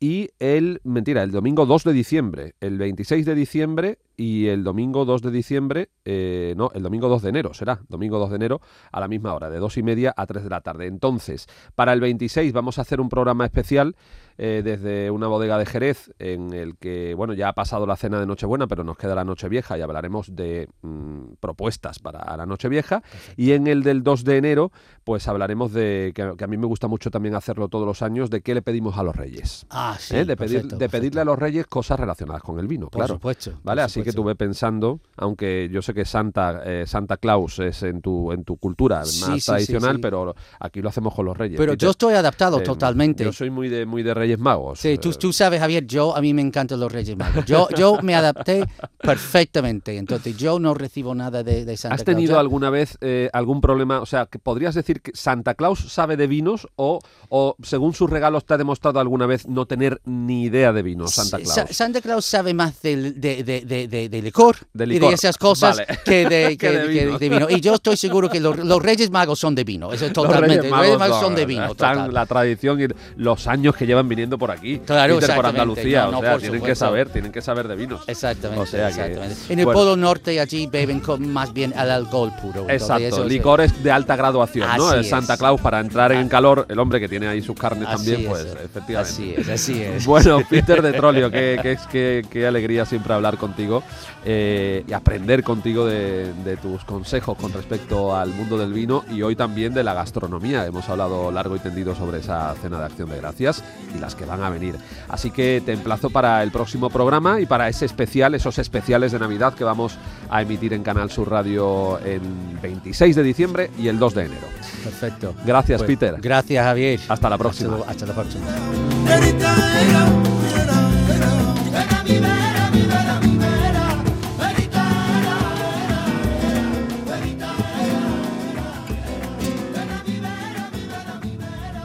y el, mentira, el domingo dos de diciembre, el veintiséis de diciembre y el domingo dos de diciembre, eh, no, el domingo dos de enero será, domingo dos de enero a la misma hora, de dos y media a tres de la tarde. Entonces, para el veintiséis vamos a hacer un programa especial eh, desde una bodega de Jerez en el que, bueno, ya ha pasado la cena de Nochebuena, pero nos queda la Nochevieja y hablaremos de mmm, propuestas para la Nochevieja. Y en el del dos de enero, pues hablaremos de, que, que a mí me gusta mucho también hacerlo todos los años, de qué le pedimos a los Reyes. Ah. Ah, sí, ¿eh? de, perfecto, pedir, de pedirle a los Reyes cosas relacionadas con el vino, por claro. Supuesto, ¿vale? Por Así supuesto. que tuve pensando, aunque yo sé que Santa eh, Santa Claus es en tu en tu cultura más sí, tradicional, sí, sí, sí. pero aquí lo hacemos con los Reyes. Pero Peter, yo estoy adaptado eh, totalmente. Yo soy muy de muy de Reyes Magos. Sí, tú, tú sabes, Javier, yo a mí me encantan los Reyes Magos. Yo yo me adapté perfectamente, entonces yo no recibo nada de, de Santa Claus. ¿Has tenido Claus? alguna vez eh, algún problema? O sea, que podrías decir que Santa Claus sabe de vinos o, o según sus regalos te ha demostrado alguna vez no tener ni idea de vino, Santa Claus. Sa- Santa Claus sabe más de, de, de, de, de, de licor, de licor y de esas cosas vale. que, de, que, que, de, vino. que de vino. Y yo estoy seguro que los, los Reyes Magos son de vino. Eso es totalmente. Los Reyes Magos, los Reyes Magos son, son de vino. Total. La tradición y los años que llevan viniendo por aquí. Claro, por Andalucía. No, no, o sea, tienen supuesto. que saber, tienen que saber de vinos. Exactamente. O sea, exactamente. Que, en el bueno. Polo Norte allí beben con, más bien al alcohol puro. Exacto. Eso, licores es, de alta graduación, ¿no? El Santa Claus para entrar en calor, el hombre que tiene ahí sus carnes así también, pues, es, efectivamente. Así es. Así Bueno, Peter de Trollio, qué, qué, qué alegría siempre hablar contigo eh, y aprender contigo de, de tus consejos con respecto al mundo del vino y hoy también de la gastronomía. Hemos hablado largo y tendido sobre esa cena de Acción de Gracias y las que van a venir. Así que te emplazo para el próximo programa y para ese especial, esos especiales de Navidad que vamos a emitir en Canal Sur Radio el veintiséis de diciembre y el dos de enero. Perfecto. Gracias, pues, Peter. Gracias, Javier. Hasta la próxima. Hasta, hasta la próxima.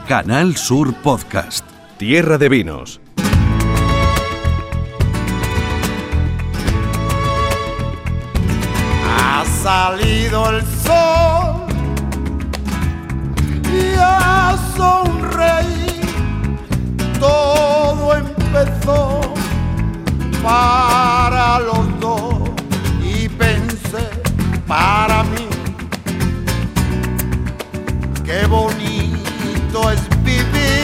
Canal Sur Podcast, Tierra de Vinos. Ha salido el sol y ha sonreído. Todo empezó para los dos y pensé para mí. Qué bonito es vivir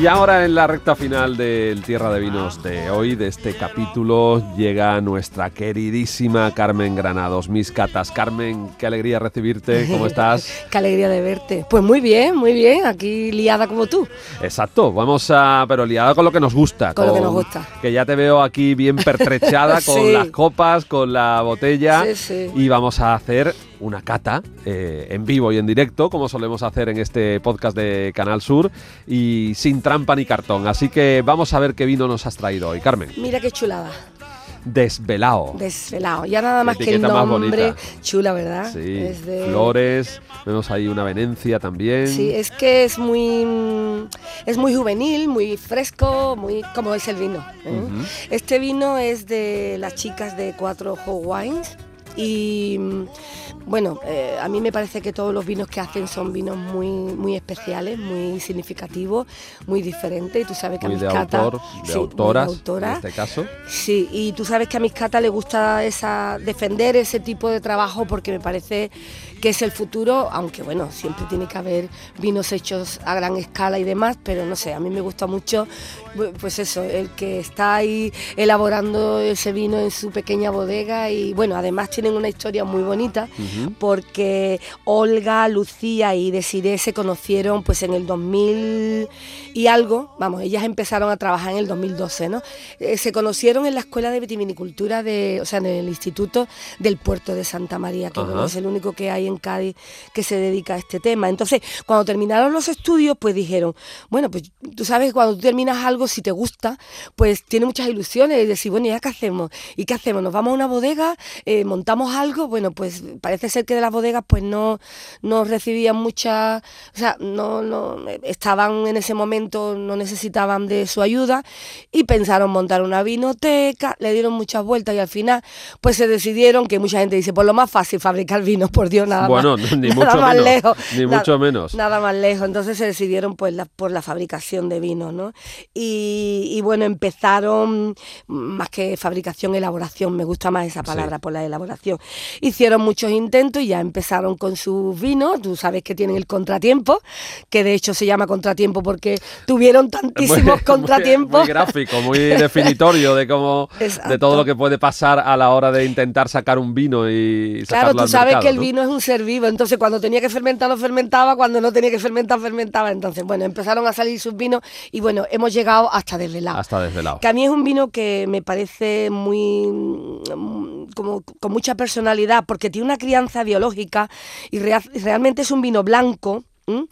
Y ahora en la recta final del Tierra de Vinos de hoy, de este capítulo, llega nuestra queridísima Carmen Granados, Mis Catas. Carmen, qué alegría recibirte, ¿cómo estás? Qué alegría de verte. Pues muy bien, muy bien, aquí liada como tú. Exacto, vamos a... pero liada con lo que nos gusta. Con, con lo que nos gusta. Que ya te veo aquí bien pertrechada sí. Con las copas, con la botella sí, sí. Y vamos a hacer... una cata eh, en vivo y en directo, como solemos hacer en este podcast de Canal Sur, y sin trampa ni cartón. Así que vamos a ver qué vino nos has traído hoy, Carmen. Mira qué chulada. Desvelao. Desvelao. Ya nada más que el nombre. Chula, ¿verdad? Sí, es de... flores, vemos ahí una venencia también. Sí, es que es muy es muy juvenil, muy fresco, muy como es el vino, ¿eh? Uh-huh. Este vino es de las chicas de Cuatro Ojos Wines. Y bueno, eh, a mí me parece que todos los vinos que hacen son vinos muy, muy especiales, muy significativos, muy diferentes. Y tú sabes que muy a mis catas. Autor, sí, autoras, muy de autoras, en este caso. Sí, y tú sabes que a mis catas les gusta esa, defender ese tipo de trabajo porque me parece que es el futuro, aunque bueno, siempre tiene que haber vinos hechos a gran escala y demás, pero no sé, a mí me gusta mucho, pues eso, el que está ahí elaborando ese vino en su pequeña bodega y bueno, además tienen una historia muy bonita, uh-huh. Porque Olga, Lucía y Desiré se conocieron pues en el dos mil y algo, vamos, ellas empezaron a trabajar en el dos mil doce, ¿no? Eh, se conocieron en la Escuela de Vitivinicultura, de, o sea, en el Instituto del Puerto de Santa María, que uh-huh. Es el único que hay en Cádiz que se dedica a este tema. Entonces, cuando terminaron los estudios, pues dijeron, bueno, pues tú sabes que cuando tú terminas algo, si te gusta, pues tiene muchas ilusiones y decir, bueno, ¿y ya qué hacemos? ¿Y qué hacemos? ¿Nos vamos a una bodega? Eh, ¿montamos algo? Bueno, pues parece ser que de las bodegas pues no, no recibían mucha, o sea, no, no estaban en ese momento, no necesitaban de su ayuda y pensaron montar una vinoteca, le dieron muchas vueltas y al final pues se decidieron, que mucha gente dice, pues lo más fácil fabricar vinos, por Dios, nada. Bueno, más, ni, mucho más menos, lejos, ni mucho nada, menos. Nada más lejos. Entonces se decidieron pues, la, por la fabricación de vino, ¿no? Y, y bueno, empezaron, más que fabricación, elaboración. Me gusta más esa palabra, sí. Por la elaboración. Hicieron muchos intentos y ya empezaron con sus vinos. Tú sabes que tienen el contratiempo, que de hecho se llama contratiempo porque tuvieron tantísimos muy, contratiempos. Muy, muy gráfico, muy definitorio de cómo, de todo lo que puede pasar a la hora de intentar sacar un vino y sacarlo. Claro, tú al sabes mercado, que el ¿no? vino es un ser vivo, entonces cuando tenía que fermentar lo fermentaba, cuando no tenía que fermentar fermentaba, entonces bueno, empezaron a salir sus vinos y bueno, hemos llegado hasta Desvelao. Hasta Desvelao. Que a mí es un vino que me parece muy, como con mucha personalidad, porque tiene una crianza biológica y real, realmente es un vino blanco, ¿eh?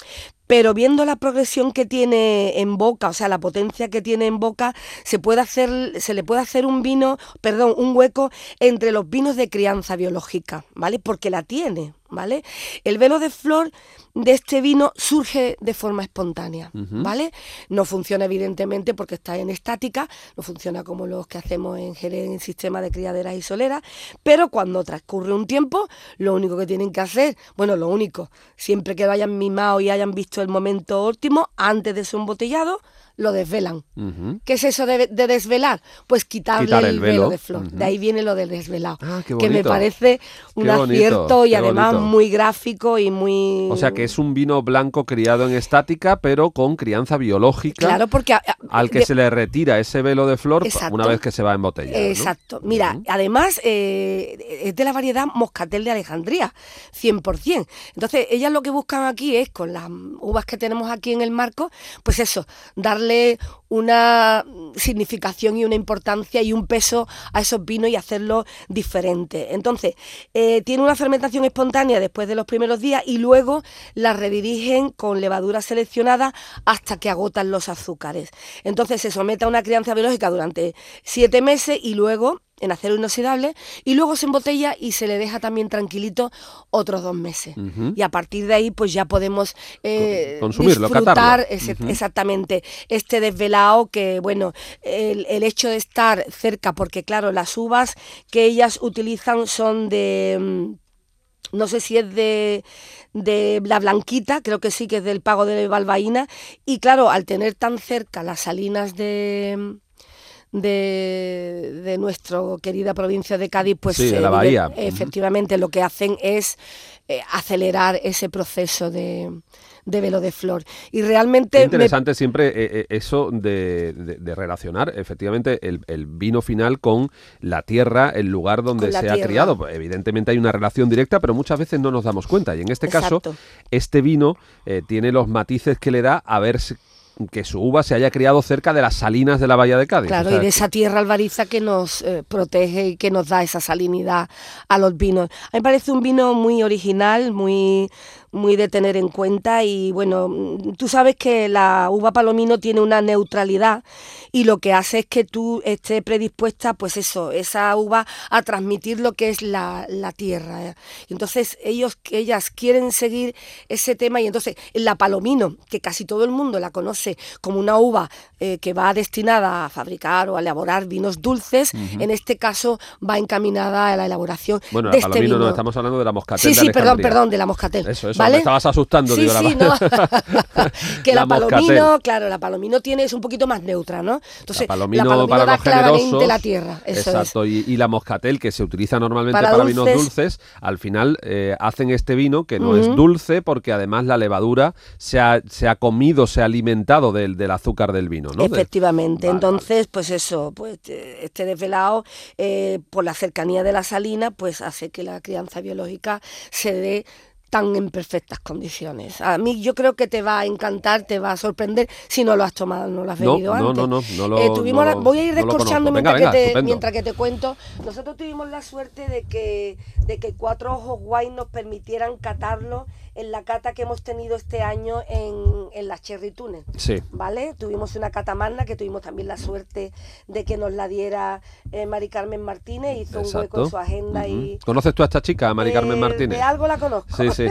Pero viendo la progresión que tiene en boca, o sea, la potencia que tiene en boca, se puede hacer, se le puede hacer un vino, perdón, un hueco entre los vinos de crianza biológica, ¿vale? Porque la tiene, ¿vale? El velo de flor de este vino surge de forma espontánea, uh-huh. ¿Vale? No funciona evidentemente porque está en estática, no funciona como los que hacemos en, en sistema de criaderas y soleras, pero cuando transcurre un tiempo, lo único que tienen que hacer, bueno, lo único, siempre que lo hayan mimado y hayan visto el momento óptimo, antes de su embotellado, lo desvelan. Uh-huh. ¿Qué es eso de, de desvelar? Pues quitarle Quitar el, el velo. velo de flor. Uh-huh. De ahí viene lo del desvelado, ah, que me parece un qué acierto bonito, y además bonito. Muy gráfico y muy... O sea, que es un vino blanco criado en estática, pero con crianza biológica. Claro, porque... A, a, al que de... se le retira ese velo de flor. Exacto. Una vez que se va en botella. Exacto. ¿No? Mira, uh-huh. Además eh, es de la variedad Moscatel de Alejandría, cien por ciento. Entonces, ellas lo que buscan aquí es, con las uvas que tenemos aquí en el marco, pues eso, darle una significación y una importancia y un peso a esos vinos y hacerlos diferentes. Entonces, eh, tiene una fermentación espontánea después de los primeros días y luego la redirigen con levadura seleccionada hasta que agotan los azúcares. Entonces, se somete a una crianza biológica durante siete meses y luego... en acero inoxidable, y luego se embotella y se le deja también tranquilito otros dos meses. Uh-huh. Y a partir de ahí pues ya podemos eh, consumirlo, disfrutar ese, uh-huh. Exactamente este desvelado que, bueno, el, el hecho de estar cerca, porque claro, las uvas que ellas utilizan son de... no sé si es de, de la Blanquita, creo que sí, que es del Pago de Balbaína, y claro, al tener tan cerca las salinas de... De, de nuestra querida provincia de Cádiz, pues sí, de la Bahía. Efectivamente, lo que hacen es eh, acelerar ese proceso de, de velo de flor. Y realmente... Qué interesante me... siempre eh, eso de, de, de relacionar efectivamente el, el vino final con la tierra, el lugar donde se tierra. ha criado. Evidentemente hay una relación directa, pero muchas veces no nos damos cuenta. Y en este Exacto. caso, este vino eh, tiene los matices que le da a ver si... que su uva se haya criado cerca de las salinas de la bahía de Cádiz. Claro, o sea, y de esa tierra albariza que nos eh, protege y que nos da esa salinidad a los vinos. A mí me parece un vino muy original, muy, muy de tener en cuenta, y bueno, tú sabes que la uva palomino tiene una neutralidad y lo que hace es que tú estés predispuesta, pues eso, esa uva a transmitir lo que es la, la tierra. Entonces ellos, ellas quieren seguir ese tema, y entonces la palomino, que casi todo el mundo la conoce como una uva eh, que va destinada a fabricar o a elaborar vinos dulces, uh-huh. en este caso va encaminada a la elaboración bueno, de este vino. Bueno, no, estamos hablando de la Moscatel. Sí, sí, perdón, perdón, de la Moscatel. Eso, eso, ¿vale? Me estabas asustando. Sí, digo, sí, la... no. que la, la palomino, claro, la palomino tiene, es un poquito más neutra, ¿no? Entonces, la palomino, la palomino para da los claramente la tierra. Eso exacto, es. Y, y la Moscatel, que se utiliza normalmente para, para dulces, vinos dulces, al final eh, hacen este vino que no uh-huh. es dulce, porque además la levadura se ha, se ha comido, se ha alimentado Del, del azúcar del vino, ¿no? Efectivamente. Vale, entonces, vale. pues eso, pues este desvelado, eh, por la cercanía de la salina, pues hace que la crianza biológica se dé tan en perfectas condiciones. A mí yo creo que te va a encantar, te va a sorprender si no lo has tomado, no lo has bebido no, antes. No, no, no, no lo, eh, tuvimos no, la, voy a ir descorchando no venga, mientras, venga, que te, mientras que te cuento. Nosotros tuvimos la suerte de que, de que Cuatro Ojos Wines nos permitieran catarlo en la cata que hemos tenido este año en, en las Cherry Tune. Sí. ¿Vale? Tuvimos una cata magna que tuvimos también la suerte de que nos la diera eh, Mari Carmen Martínez, hizo Exacto. un hueco en su agenda. Uh-huh. y ¿Conoces tú a esta chica, Mari eh, Carmen Martínez? De algo la conozco. Sí, sí.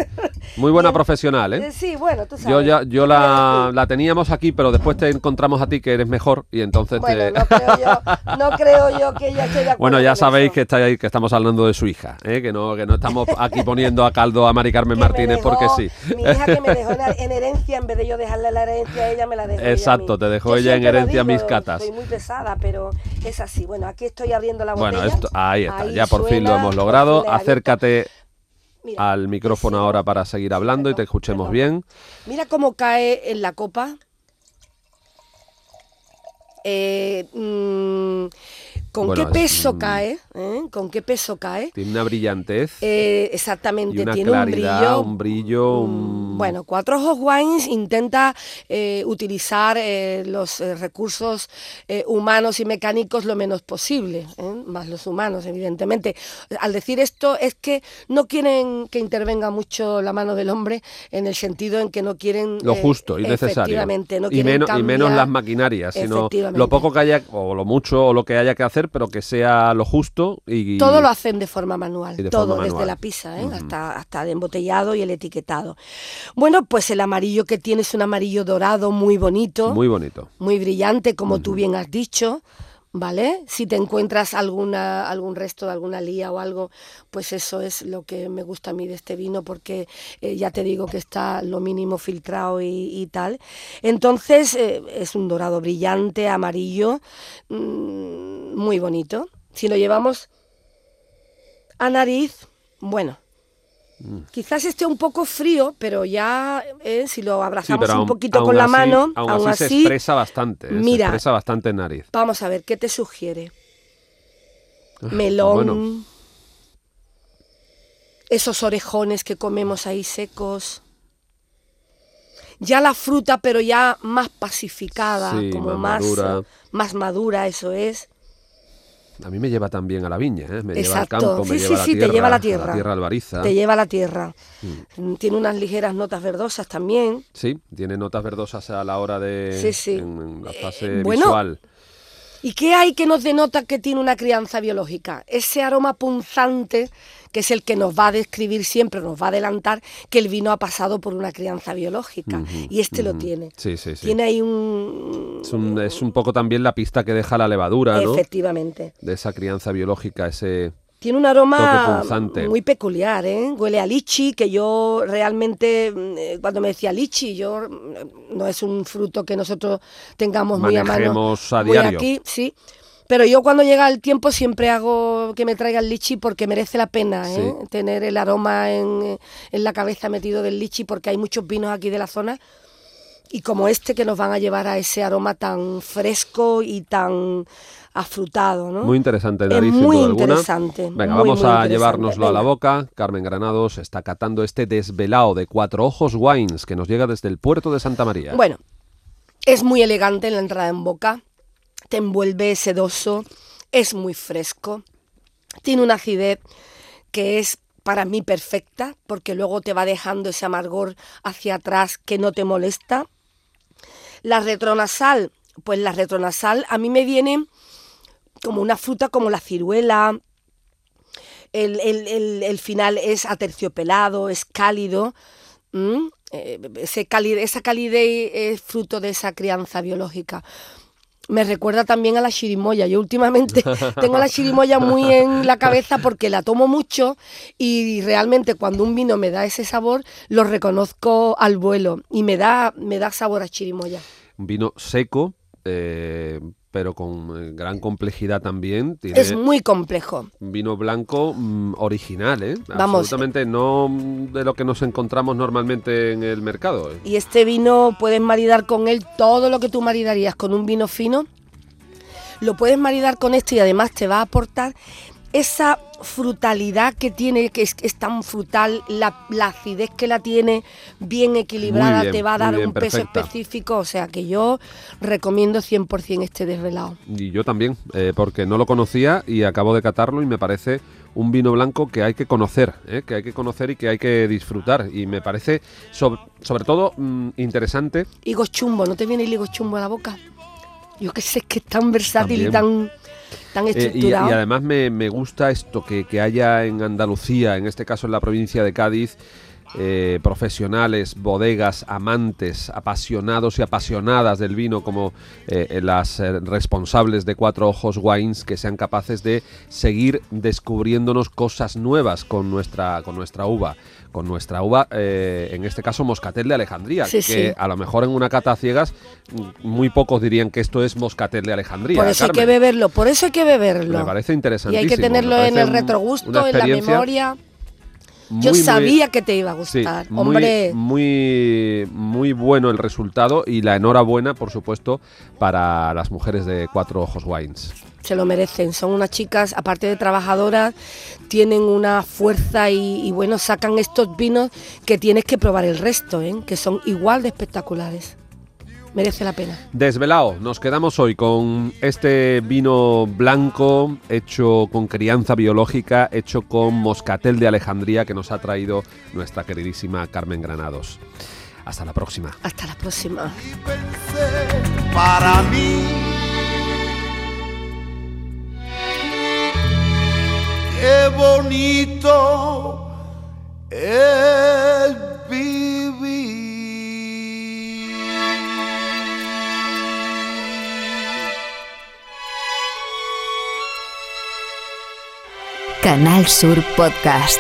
Muy buena profesional, ¿eh? Sí, bueno, tú sabes. Yo, ya, yo la, la teníamos aquí, pero después te encontramos a ti, que eres mejor, y entonces... Bueno, te... no, creo yo, no creo yo que ella esté de acuerdo. Bueno, ya sabéis que, está ahí, que estamos hablando de su hija, ¿eh? que, no, que no estamos aquí poniendo a caldo a Mari Carmen Martínez porque... Que sí. Mi hija que me dejó en herencia, en vez de yo dejarle la herencia a ella, me la dejó. Exacto, ella te dejó yo ella en herencia digo, mis catas. Soy muy pesada, pero es así. Bueno, aquí estoy abriendo la botella. Bueno, esto, ahí está, ahí ya por suena, fin lo hemos logrado. Acércate mira, al micrófono sí, ahora para seguir hablando perdón, y te escuchemos perdón. bien. Mira cómo cae en la copa. Eh, mmm, ¿Con bueno, qué peso es, cae? ¿eh? ¿Con qué peso cae? Tiene una brillantez. Eh, exactamente, y una tiene claridad, un brillo. Un brillo un... Bueno, Cuatro Ojos Wines intenta eh, utilizar eh, los eh, recursos eh, humanos y mecánicos lo menos posible, ¿eh? más los humanos, evidentemente. Al decir esto es que no quieren que intervenga mucho la mano del hombre, en el sentido en que no quieren... Lo justo eh, y necesario. No y, menos, cambiar, y menos las maquinarias, sino lo poco que haya, o lo mucho, o lo que haya que hacer, pero que sea lo justo. Y todo lo hacen de forma manual, de todo, forma manual. desde la pisa, ¿eh? uh-huh. hasta, hasta el embotellado y el etiquetado. Bueno, pues el amarillo que tiene es un amarillo dorado muy bonito, muy bonito, muy brillante, como uh-huh. tú bien has dicho. ¿Vale? Si te encuentras alguna, algún resto de alguna lía o algo, pues eso es lo que me gusta a mí de este vino, porque eh, ya te digo que está lo mínimo filtrado y, y tal. Entonces eh, es un dorado brillante, amarillo, mmm, muy bonito. Si lo llevamos a nariz, bueno... Quizás esté un poco frío, pero ya eh, si lo abrazamos sí, un aún, poquito aún con así, la mano, aún, aún así, así se expresa bastante. Mira, se expresa bastante en nariz. Vamos a ver, ¿qué te sugiere? Ah, melón. Bueno. Esos orejones que comemos ahí secos. Ya la fruta, pero ya más pacificada, sí, como más, más madura. Más madura, eso es. A mí me lleva también a la viña, ¿eh? me Exacto. lleva al campo, sí, me lleva sí, a la sí, tierra, te lleva a la tierra, a la tierra albariza. Te lleva a la tierra. Mm. Tiene unas ligeras notas verdosas también. Sí, tiene notas verdosas a la hora de sí, sí. en la fase eh, bueno, visual. ¿Y qué hay que nos denota que tiene una crianza biológica? Ese aroma punzante, que es el que nos va a describir siempre, nos va a adelantar que el vino ha pasado por una crianza biológica. Uh-huh, y este uh-huh. lo tiene. Sí, sí, sí. Tiene ahí un... Es un, es un poco también la pista que deja la levadura, ¿no? Efectivamente. De esa crianza biológica, ese... Tiene un aroma muy peculiar, ¿eh? Huele a lichi, que yo realmente, eh, cuando me decía lichi, yo eh, no es un fruto que nosotros tengamos Manejemos muy a mano. Manejemos a diario. Aquí, sí. Pero yo cuando llega el tiempo siempre hago que me traiga el lichi porque merece la pena, ¿eh? Sí. Tener el aroma en, en la cabeza metido del lichi, porque hay muchos vinos aquí de la zona y como este que nos van a llevar a ese aroma tan fresco y tan afrutado, ¿no? Muy interesante, nariz, sin duda alguna. Venga, muy, vamos muy a llevárnoslo Venga. a la boca. Carmen Granados está catando este desvelado de Cuatro Ojos Wines que nos llega desde el puerto de Santa María. Bueno, es muy elegante en la entrada en boca, te envuelve sedoso, es muy fresco, tiene una acidez que es para mí perfecta, porque luego te va dejando ese amargor hacia atrás que no te molesta. La retronasal, pues la retronasal a mí me viene como una fruta como la ciruela, el, el, el, el final es aterciopelado, es cálido, ¿Mm? Ese calidez, esa calidez es fruto de esa crianza biológica. Me recuerda también a la chirimoya. Yo últimamente tengo la chirimoya muy en la cabeza porque la tomo mucho y realmente cuando un vino me da ese sabor, lo reconozco al vuelo y me da, me da sabor a chirimoya. Un vino seco, eh, pero con gran complejidad también. Tiene, es muy complejo. Un vino blanco mmm, original, ¿eh? Vamos, absolutamente eh, no de lo que nos encontramos normalmente en el mercado, ¿eh? Y este vino puedes maridar con él todo lo que tú maridarías con un vino fino. Lo puedes maridar con esto y además te va a aportar esa frutalidad que tiene, que es, es tan frutal, la, la acidez que la tiene bien equilibrada, bien, te va a dar bien, un perfecta. peso específico, o sea que yo recomiendo cien por cien este desvelado. Y yo también, eh, porque no lo conocía y acabo de catarlo y me parece un vino blanco que hay que conocer, ¿eh? que hay que conocer y que hay que disfrutar, y me parece sobre, sobre todo mm, interesante. Higo chumbo, ¿no te viene el higo chumbo a la boca? Yo que sé, que es tan versátil también. y tan... Tan estructurado. Eh, y, y además me, me gusta esto que, que haya en Andalucía, en este caso en la provincia de Cádiz, eh, profesionales, bodegas, amantes, apasionados y apasionadas del vino, como eh, las eh, responsables de Cuatro Ojos Wines, que sean capaces de seguir descubriéndonos cosas nuevas con nuestra, con nuestra uva. Con nuestra uva, eh, en este caso Moscatel de Alejandría, sí, que sí. a lo mejor en una cata a ciegas muy pocos dirían que esto es Moscatel de Alejandría. Por eso Carmen. hay que beberlo, por eso hay que beberlo. Me parece interesantísimo. Y hay que tenerlo en el retrogusto, en la memoria. Muy, Yo sabía muy, que te iba a gustar, sí, hombre. Muy, muy, muy bueno el resultado y la enhorabuena, por supuesto, para las mujeres de Cuatro Ojos Wines. Se lo merecen, son unas chicas, aparte de trabajadoras, tienen una fuerza y, y bueno, sacan estos vinos que tienes que probar el resto, ¿eh? que son igual de espectaculares. Merece la pena. Desvelado, nos quedamos hoy con este vino blanco hecho con crianza biológica, hecho con Moscatel de Alejandría que nos ha traído nuestra queridísima Carmen Granados. Hasta la próxima. Hasta la próxima. Para mí qué bonito es vivir. Canal Sur Podcast.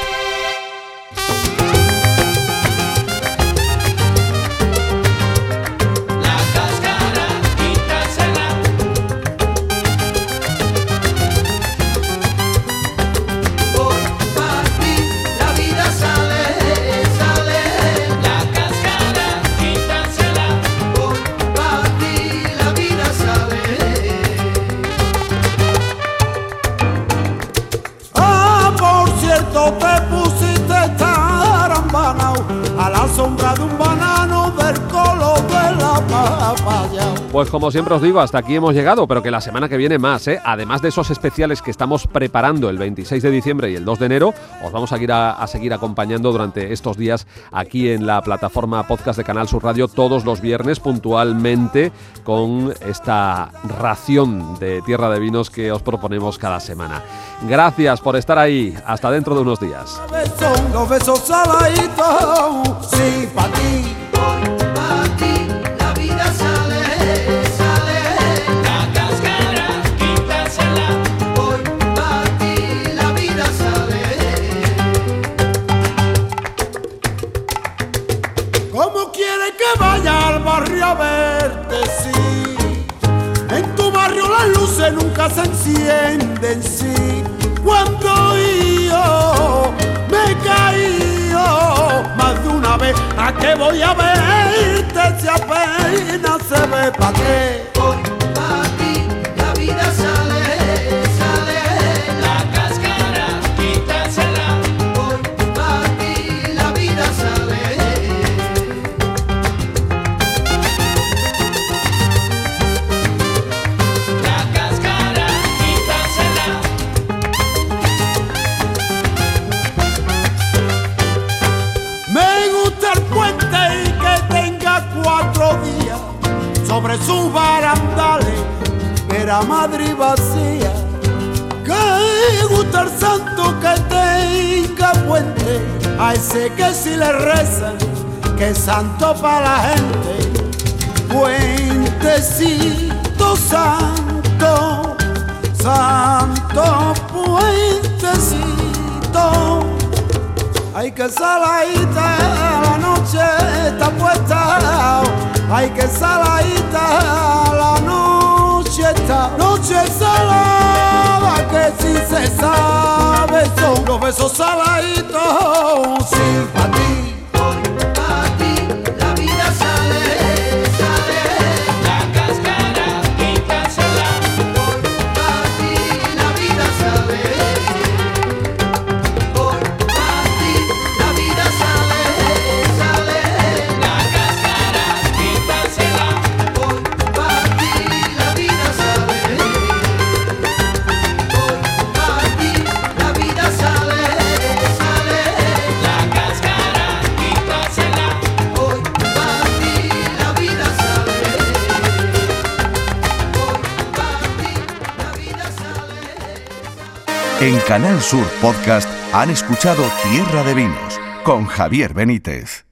La cáscara, quítasela. Compartir, la vida sale, sale. La cáscara, quítasela. Compartir, la vida sale. Te pusiste estar ambanao a la sombra de un banano del color de la papaya. Pues como siempre os digo, hasta aquí hemos llegado, pero que la semana que viene más, ¿eh? Además de esos especiales que estamos preparando el veintiséis de diciembre y el dos de enero, os vamos a, ir a, a seguir acompañando durante estos días aquí en la plataforma podcast de Canal Sur Radio, todos los viernes puntualmente con esta ración de Tierra de Vinos que os proponemos cada semana. Gracias por estar ahí, hasta dentro de unos días. Vaya al barrio a verte, sí. En tu barrio las luces nunca se encienden, sí. Cuando yo me he caído más de una vez, ¿a qué voy a verte si apenas se ve? ¿Pa' qué? Por ti la vida sale. Sobre sus barandales de la Madrid vacía, que gusta el santo que tenga puente, a ese que si le rezan, que es santo para la gente. Puentecito santo, santo puentecito, ay que saladita la noche está puesta, ay que saladita la noche está, noche salada que si se sabe son los besos saladitos, sí, pa' ti. En Canal Sur Podcast han escuchado Tierra de Vinos con Javier Benítez.